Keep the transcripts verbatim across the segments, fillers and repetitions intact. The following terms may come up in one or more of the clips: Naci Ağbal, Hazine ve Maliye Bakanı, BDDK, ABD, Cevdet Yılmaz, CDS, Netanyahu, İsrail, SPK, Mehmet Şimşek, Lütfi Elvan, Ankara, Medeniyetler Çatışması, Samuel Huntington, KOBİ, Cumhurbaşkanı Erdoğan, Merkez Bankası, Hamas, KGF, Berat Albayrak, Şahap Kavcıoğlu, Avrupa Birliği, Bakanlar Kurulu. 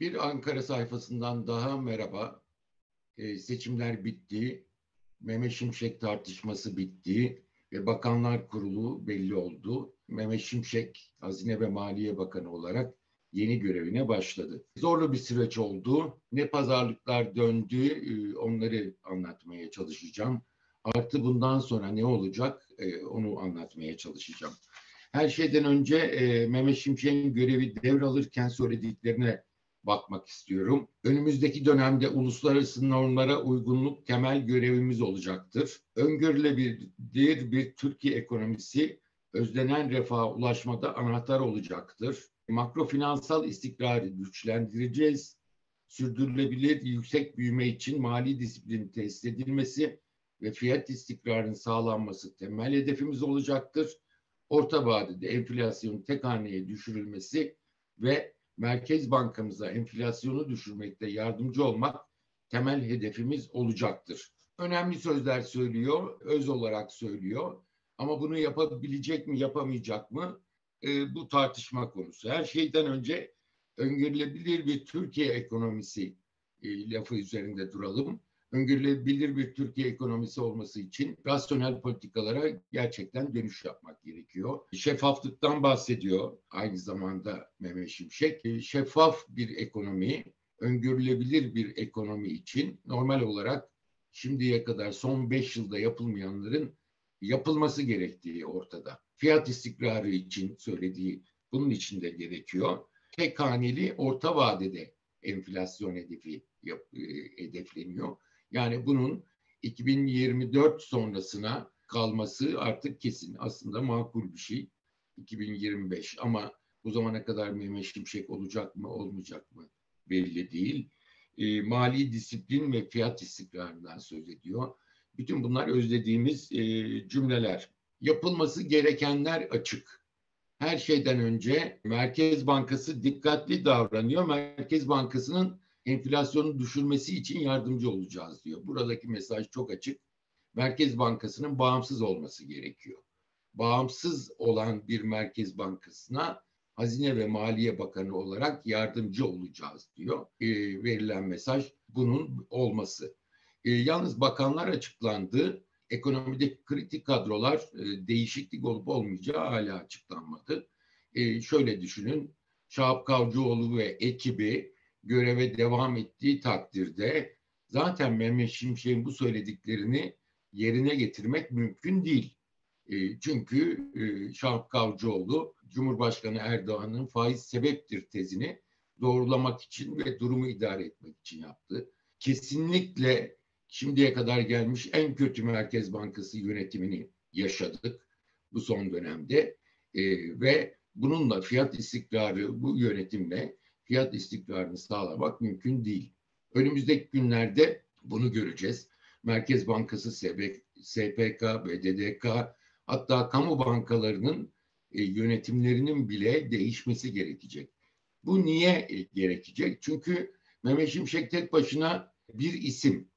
Bir Ankara sayfasından daha merhaba. E, seçimler bitti. Mehmet Şimşek tartışması bitti. Ve Bakanlar Kurulu belli oldu. Mehmet Şimşek Hazine ve Maliye Bakanı olarak yeni görevine başladı. Zorlu bir süreç oldu. Ne pazarlıklar döndü, e, onları anlatmaya çalışacağım. Artı bundan sonra ne olacak e, onu anlatmaya çalışacağım. Her şeyden önce e, Mehmet Şimşek'in görevi devralırken söylediklerine bakmak istiyorum. Önümüzdeki dönemde uluslararası normlara uygunluk temel görevimiz olacaktır. Öngörülebilir bir Türkiye ekonomisi özlenen refaha ulaşmada anahtar olacaktır. Makrofinansal istikrarı güçlendireceğiz. Sürdürülebilir yüksek büyüme için mali disiplin tesis edilmesi ve fiyat istikrarının sağlanması temel hedefimiz olacaktır. Orta vadede enflasyonun tek haneye düşürülmesi ve Merkez Bankamıza enflasyonu düşürmekte yardımcı olmak temel hedefimiz olacaktır. Önemli sözler söylüyor, öz olarak söylüyor. Ama bunu yapabilecek mi, yapamayacak mı? E, bu tartışma konusu. Her şeyden önce öngörülebilir bir Türkiye ekonomisi e, lafı üzerinde duralım. Öngörülebilir bir Türkiye ekonomisi olması için rasyonel politikalara gerçekten dönüş yapmak gerekiyor. Şeffaflıktan bahsediyor aynı zamanda Mehmet Şimşek. Şeffaf bir ekonomi, öngörülebilir bir ekonomi için normal olarak şimdiye kadar son beş yılda yapılmayanların yapılması gerektiği ortada. Fiyat istikrarı için söylediği bunun için de gerekiyor. Tek haneli orta vadede enflasyon hedefi yap, e, hedefleniyor. Yani bunun iki bin yirmi dört sonrasına kalması artık kesin. Aslında makul bir şey iki bin yirmi beş ama bu zamana kadar Mehmet Şimşek olacak mı olmayacak mı belli değil. E, mali disiplin ve fiyat istikrarından söz ediyor. Bütün bunlar özlediğimiz e, cümleler. Yapılması gerekenler açık. Her şeyden önce Merkez Bankası dikkatli davranıyor. Merkez Bankası'nın enflasyonu düşürmesi için yardımcı olacağız diyor. Buradaki mesaj çok açık. Merkez Bankası'nın bağımsız olması gerekiyor. Bağımsız olan bir Merkez Bankası'na Hazine ve Maliye Bakanı olarak yardımcı olacağız diyor. E, verilen mesaj bunun olması. E, yalnız bakanlar açıklandı. Ekonomideki kritik kadrolar e, değişiklik olup olmayacağı hala açıklanmadı. E, şöyle düşünün. Şahap Kavcıoğlu ve ekibi göreve devam ettiği takdirde zaten Mehmet Şimşek'in bu söylediklerini yerine getirmek mümkün değil. E, çünkü e, Şahap Kavcıoğlu Cumhurbaşkanı Erdoğan'ın faiz sebeptir tezini doğrulamak için ve durumu idare etmek için yaptı. Kesinlikle şimdiye kadar gelmiş en kötü Merkez Bankası yönetimini yaşadık bu son dönemde e, ve bununla fiyat istikrarı bu yönetimle fiyat istikrarını sağlamak mümkün değil. Önümüzdeki günlerde bunu göreceğiz. Merkez Bankası, S P K, B D D K hatta kamu bankalarının e, yönetimlerinin bile değişmesi gerekecek. Bu niye gerekecek? Çünkü Mehmet Şimşek tek başına bir isim.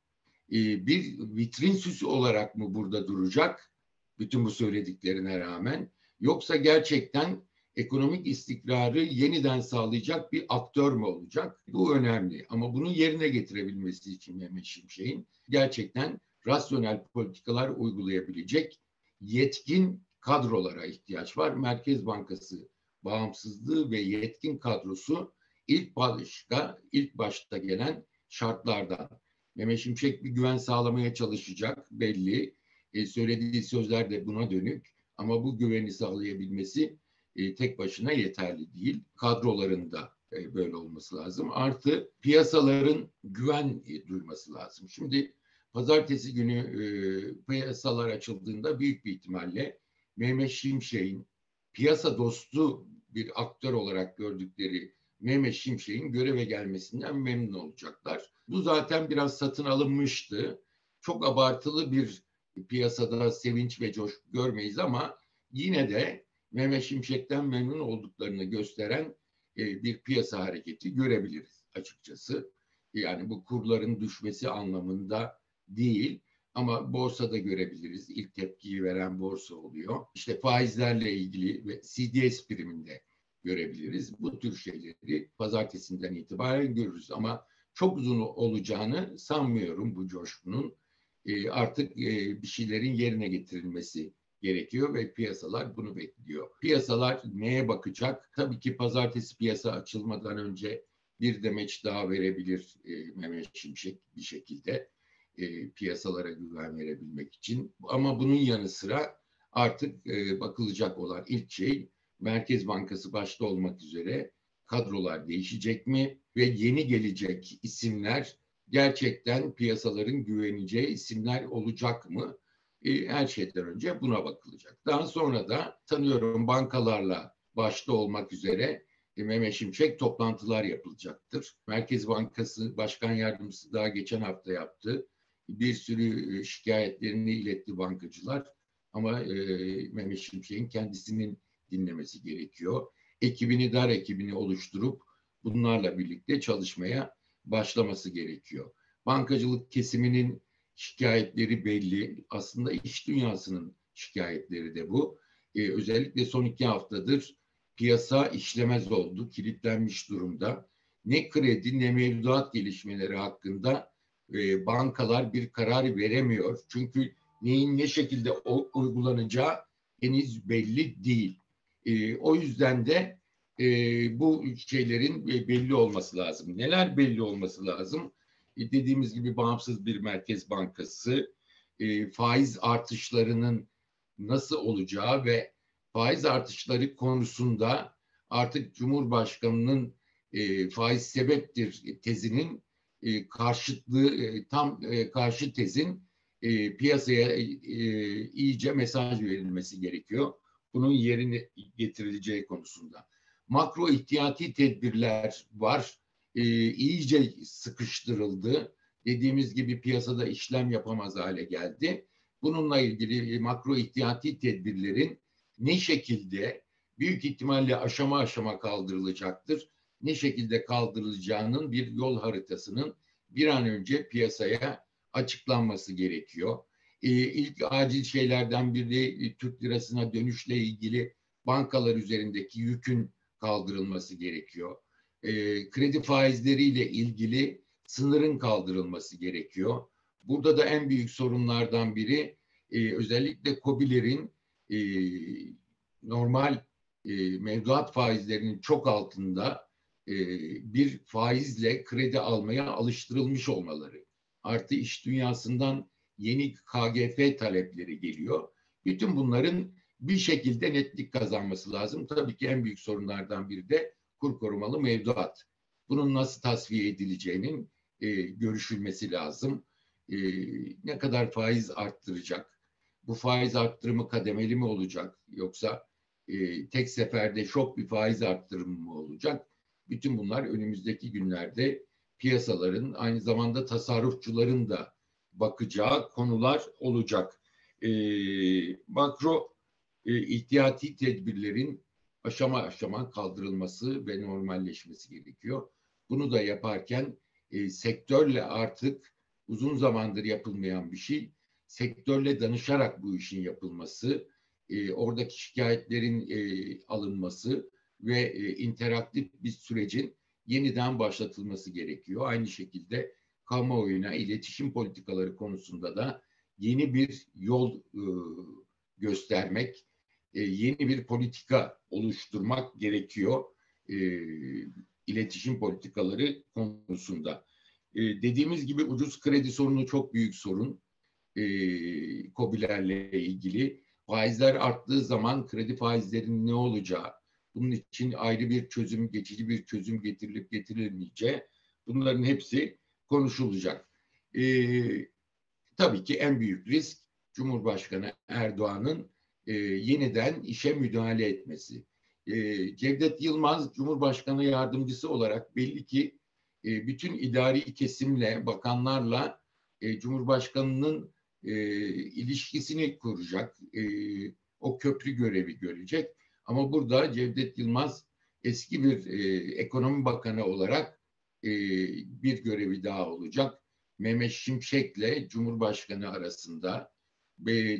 Bir vitrin süsü olarak mı burada duracak bütün bu söylediklerine rağmen yoksa gerçekten ekonomik istikrarı yeniden sağlayacak bir aktör mü olacak? Bu önemli ama bunu yerine getirebilmesi için Mehmet Şimşek'in gerçekten rasyonel politikalar uygulayabilecek yetkin kadrolara ihtiyaç var. Merkez Bankası bağımsızlığı ve yetkin kadrosu ilk başta, ilk başta gelen şartlardan. Mehmet Şimşek bir güven sağlamaya çalışacak belli. E, söylediği sözler de buna dönük. Ama bu güveni sağlayabilmesi e, tek başına yeterli değil. Kadrolarında e, böyle olması lazım. Artı piyasaların güven e, duyması lazım. Şimdi pazartesi günü e, piyasalar açıldığında büyük bir ihtimalle Mehmet Şimşek'in piyasa dostu bir aktör olarak gördükleri Mehmet Şimşek'in göreve gelmesinden memnun olacaklar. Bu zaten biraz satın alınmıştı. Çok abartılı bir piyasada sevinç ve coşku görmeyiz ama yine de Mehmet Şimşek'ten memnun olduklarını gösteren bir piyasa hareketi görebiliriz açıkçası. Yani bu kurların düşmesi anlamında değil ama borsada görebiliriz. İlk tepkiyi veren borsa oluyor. İşte faizlerle ilgili ve C D S priminde görebiliriz. Bu tür şeyleri pazartesinden itibaren görürüz ama çok uzun olacağını sanmıyorum bu coşkunun. E, artık e, bir şeylerin yerine getirilmesi gerekiyor ve piyasalar bunu bekliyor. Piyasalar neye bakacak? Tabii ki pazartesi piyasa açılmadan önce bir demeç daha verebilir e, Mehmet Şimşek bir şekilde e, piyasalara güven verebilmek için. Ama bunun yanı sıra artık e, bakılacak olan ilk şey Merkez Bankası başta olmak üzere kadrolar değişecek mi ve yeni gelecek isimler gerçekten piyasaların güveneceği isimler olacak mı? E, her şeyden önce buna bakılacak. Daha sonra da sanıyorum bankalarla başta olmak üzere e, Mehmet Şimşek toplantılar yapılacaktır. Merkez Bankası Başkan Yardımcısı daha geçen hafta yaptı. Bir sürü şikayetlerini iletti bankacılar ama e, Mehmet Şimşek'in kendisinin dinlemesi gerekiyor. Ekibini, dar ekibini oluşturup bunlarla birlikte çalışmaya başlaması gerekiyor. Bankacılık kesiminin şikayetleri belli. Aslında iş dünyasının şikayetleri de bu. Ee, özellikle son iki haftadır piyasa işlemez oldu, kilitlenmiş durumda. Ne kredi ne mevduat gelişmeleri hakkında e, bankalar bir karar veremiyor. Çünkü neyin ne şekilde o, uygulanacağı henüz belli değil. E, o yüzden de e, bu şeylerin belli olması lazım. Neler belli olması lazım? E, dediğimiz gibi bağımsız bir Merkez Bankası, e, faiz artışlarının nasıl olacağı ve faiz artışları konusunda artık Cumhurbaşkanı'nın e, faiz sebeptir tezinin e, karşıtlığı, e, tam e, karşı tezin e, piyasaya e, iyice mesaj verilmesi gerekiyor. Bunun yerine getirileceği konusunda. Makro ihtiyati tedbirler var. E, iyice sıkıştırıldı. Dediğimiz gibi piyasada işlem yapamaz hale geldi. Bununla ilgili makro ihtiyati tedbirlerin ne şekilde büyük ihtimalle aşama aşama kaldırılacaktır. Ne şekilde kaldırılacağının bir yol haritasının bir an önce piyasaya açıklanması gerekiyor. İlk acil şeylerden biri Türk lirasına dönüşle ilgili bankalar üzerindeki yükün kaldırılması gerekiyor. Kredi faizleriyle ilgili sınırın kaldırılması gerekiyor. Burada da en büyük sorunlardan biri özellikle KOBİ'lerin normal mevduat faizlerinin çok altında bir faizle kredi almaya alıştırılmış olmaları. Artı iş dünyasından yeni K G F talepleri geliyor. Bütün bunların bir şekilde netlik kazanması lazım. Tabii ki en büyük sorunlardan biri de kur korumalı mevduat. Bunun nasıl tasfiye edileceğinin e, görüşülmesi lazım. E, ne kadar faiz arttıracak? Bu faiz arttırımı kademeli mi olacak? Yoksa e, tek seferde şok bir faiz arttırımı mı olacak? Bütün bunlar önümüzdeki günlerde piyasaların, aynı zamanda tasarrufçuların da bakacağı konular olacak. E, makro e, ihtiyati tedbirlerin aşama aşama kaldırılması ve normalleşmesi gerekiyor. Bunu da yaparken e, sektörle artık uzun zamandır yapılmayan bir şey, sektörle danışarak bu işin yapılması, e, oradaki şikayetlerin e, alınması ve e, interaktif bir sürecin yeniden başlatılması gerekiyor. Aynı şekilde kamuoyuna iletişim politikaları konusunda da yeni bir yol e, göstermek, e, yeni bir politika oluşturmak gerekiyor e, iletişim politikaları konusunda. E, dediğimiz gibi ucuz kredi sorunu çok büyük sorun. E, KOBİ'lerle ilgili faizler arttığı zaman kredi faizlerinin ne olacağı, bunun için ayrı bir çözüm, geçici bir çözüm getirilip getirilmeyeceği, bunların hepsi konuşulacak. Ee, tabii ki en büyük risk Cumhurbaşkanı Erdoğan'ın e, yeniden işe müdahale etmesi. E, Cevdet Yılmaz Cumhurbaşkanı Yardımcısı olarak belli ki e, bütün idari kesimle, bakanlarla e, Cumhurbaşkanı'nın e, ilişkisini kuracak. E, o köprü görevi görecek. Ama burada Cevdet Yılmaz eski bir e, ekonomi bakanı olarak bir görevi daha olacak. Mehmet Şimşek'le Cumhurbaşkanı arasında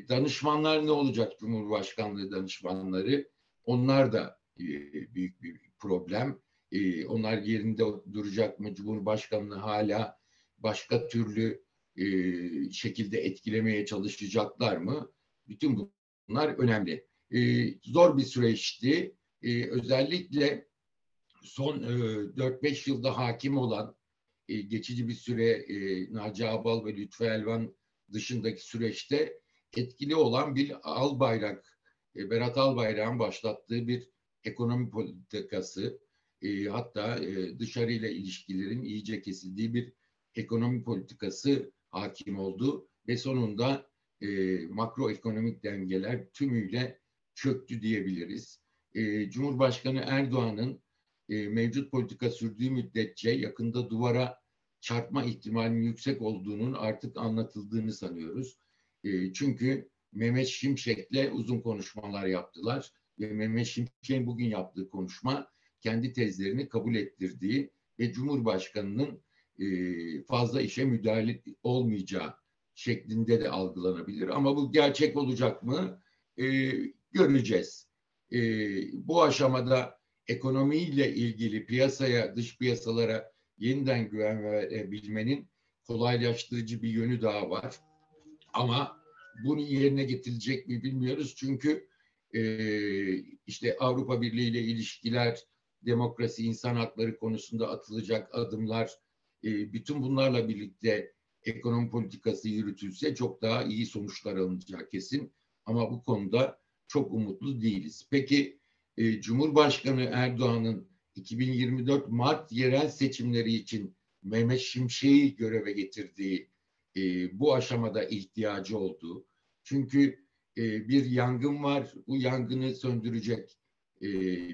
danışmanlar ne olacak? Cumhurbaşkanlığı danışmanları, onlar da büyük bir problem. E, onlar yerinde duracak mı? Cumhurbaşkanlığı hala başka türlü e, şekilde etkilemeye çalışacaklar mı? Bütün bunlar önemli. E, zor bir süreçti. E, özellikle son e, dört beş yılda hakim olan e, geçici bir süre e, Naci Ağbal ve Lütfi Elvan dışındaki süreçte etkili olan bir Albayrak, e, Berat Albayrak'ın başlattığı bir ekonomi politikası, e, hatta e, dışarıyla ilişkilerin iyice kesildiği bir ekonomi politikası hakim oldu ve sonunda e, makroekonomik dengeler tümüyle çöktü diyebiliriz. E, Cumhurbaşkanı Erdoğan'ın e, mevcut politika sürdüğü müddetçe yakında duvara çarpma ihtimalinin yüksek olduğunun artık anlatıldığını sanıyoruz. E, çünkü Mehmet Şimşek'le uzun konuşmalar yaptılar ve Mehmet Şimşek'in bugün yaptığı konuşma kendi tezlerini kabul ettirdiği ve Cumhurbaşkanı'nın e, fazla işe müdahale olmayacağı şeklinde de algılanabilir. Ama bu gerçek olacak mı? E, göreceğiz. E, bu aşamada ekonomiyle ilgili piyasaya, dış piyasalara yeniden güven verebilmenin kolaylaştırıcı bir yönü daha var. Ama bunu yerine getirilecek mi bilmiyoruz. Çünkü e, işte Avrupa Birliği ile ilişkiler, demokrasi, insan hakları konusunda atılacak adımlar, e, bütün bunlarla birlikte ekonomi politikası yürütülse çok daha iyi sonuçlar alınacağı kesin. Ama bu konuda çok umutlu değiliz. Peki e, Cumhurbaşkanı Erdoğan'ın iki bin yirmi dört Mart yerel seçimleri için Mehmet Şimşek'i göreve getirdiği e, bu aşamada ihtiyacı olduğu. Çünkü e, bir yangın var, bu yangını söndürecek e,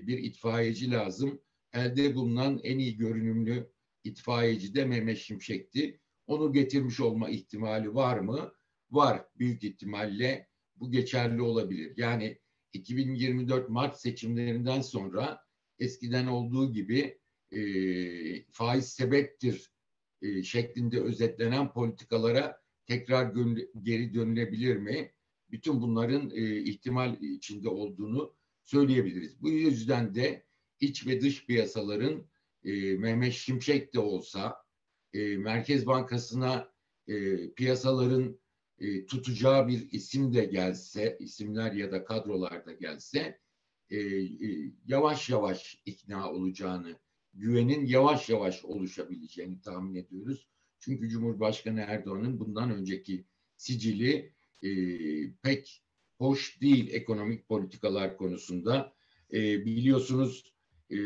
bir itfaiyeci lazım. Elde bulunan en iyi görünümlü itfaiyeci de Mehmet Şimşek'ti. Onu getirmiş olma ihtimali var mı? Var. Büyük ihtimalle bu geçerli olabilir. Yani iki bin yirmi dört Mart seçimlerinden sonra eskiden olduğu gibi e, faiz sebeptir e, şeklinde özetlenen politikalara tekrar geri dönülebilir mi? Bütün bunların e, ihtimal içinde olduğunu söyleyebiliriz. Bu yüzden de iç ve dış piyasaların e, Mehmet Şimşek de olsa e, Merkez Bankası'na e, piyasaların e, tutacağı bir isim de gelse, isimler ya da kadrolar da gelse, E, e, yavaş yavaş ikna olacağını, güvenin yavaş yavaş oluşabileceğini tahmin ediyoruz. Çünkü Cumhurbaşkanı Erdoğan'ın bundan önceki sicili e, pek hoş değil ekonomik politikalar konusunda. E, biliyorsunuz e,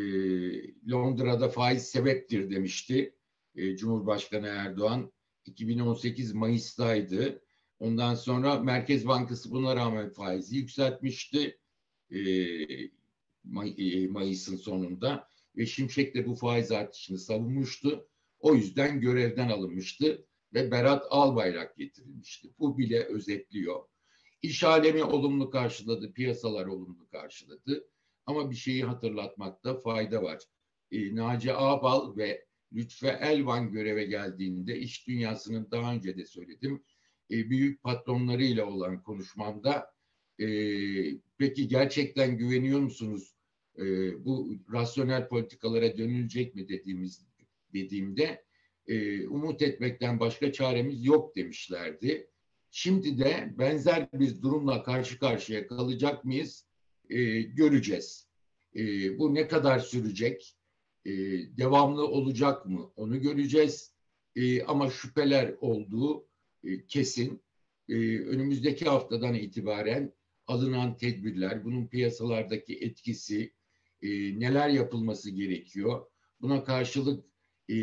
Londra'da faiz sebeptir demişti e, Cumhurbaşkanı Erdoğan. iki bin on sekiz Mayıs'taydı. Ondan sonra Merkez Bankası buna rağmen faizi yükseltmişti. May- Mayıs'ın sonunda ve Şimşek de bu faiz artışını savunmuştu. O yüzden görevden alınmıştı ve Berat Albayrak getirilmişti. Bu bile özetliyor. İş alemi olumlu karşıladı, piyasalar olumlu karşıladı. Ama bir şeyi hatırlatmakta fayda var. E, Naci Ağbal ve Lütfi Elvan göreve geldiğinde iş dünyasının daha önce de söyledim. E, büyük patronlarıyla olan konuşmamda Ee, peki gerçekten güveniyor musunuz? Ee, bu rasyonel politikalara dönülecek mi dediğimiz dediğimde e, umut etmekten başka çaremiz yok demişlerdi. Şimdi de benzer bir durumla karşı karşıya kalacak mıyız? E, göreceğiz. E, bu ne kadar sürecek? E, devamlı olacak mı? Onu göreceğiz. E, ama şüpheler olduğu e, kesin. E, önümüzdeki haftadan itibaren alınan tedbirler, bunun piyasalardaki etkisi, e, neler yapılması gerekiyor, buna karşılık e,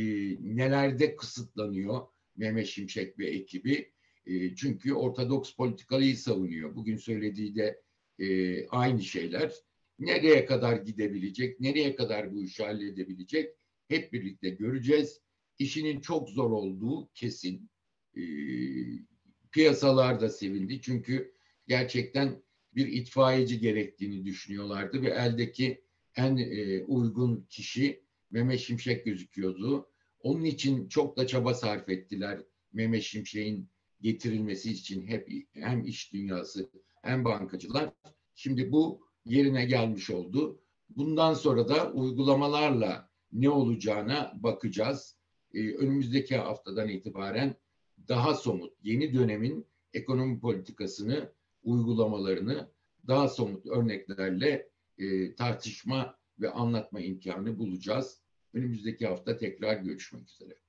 nelerde kısıtlanıyor Mehmet Şimşek ve ekibi. E, çünkü ortodoks politikayı savunuyor. Bugün söylediği de e, aynı şeyler. Nereye kadar gidebilecek, nereye kadar bu işi halledebilecek hep birlikte göreceğiz. İşinin çok zor olduğu kesin. E, piyasalar da sevindi çünkü gerçekten bir itfaiyeci gerektiğini düşünüyorlardı ve eldeki en e, uygun kişi Mehmet Şimşek gözüküyordu. Onun için çok da çaba sarf ettiler Mehmet Şimşek'in getirilmesi için hep hem iş dünyası hem bankacılar. Şimdi bu yerine gelmiş oldu. Bundan sonra da uygulamalarla ne olacağına bakacağız. Ee, önümüzdeki haftadan itibaren daha somut, yeni dönemin ekonomi politikasını, uygulamalarını daha somut örneklerle e, tartışma ve anlatma imkanı bulacağız. Önümüzdeki hafta tekrar görüşmek üzere.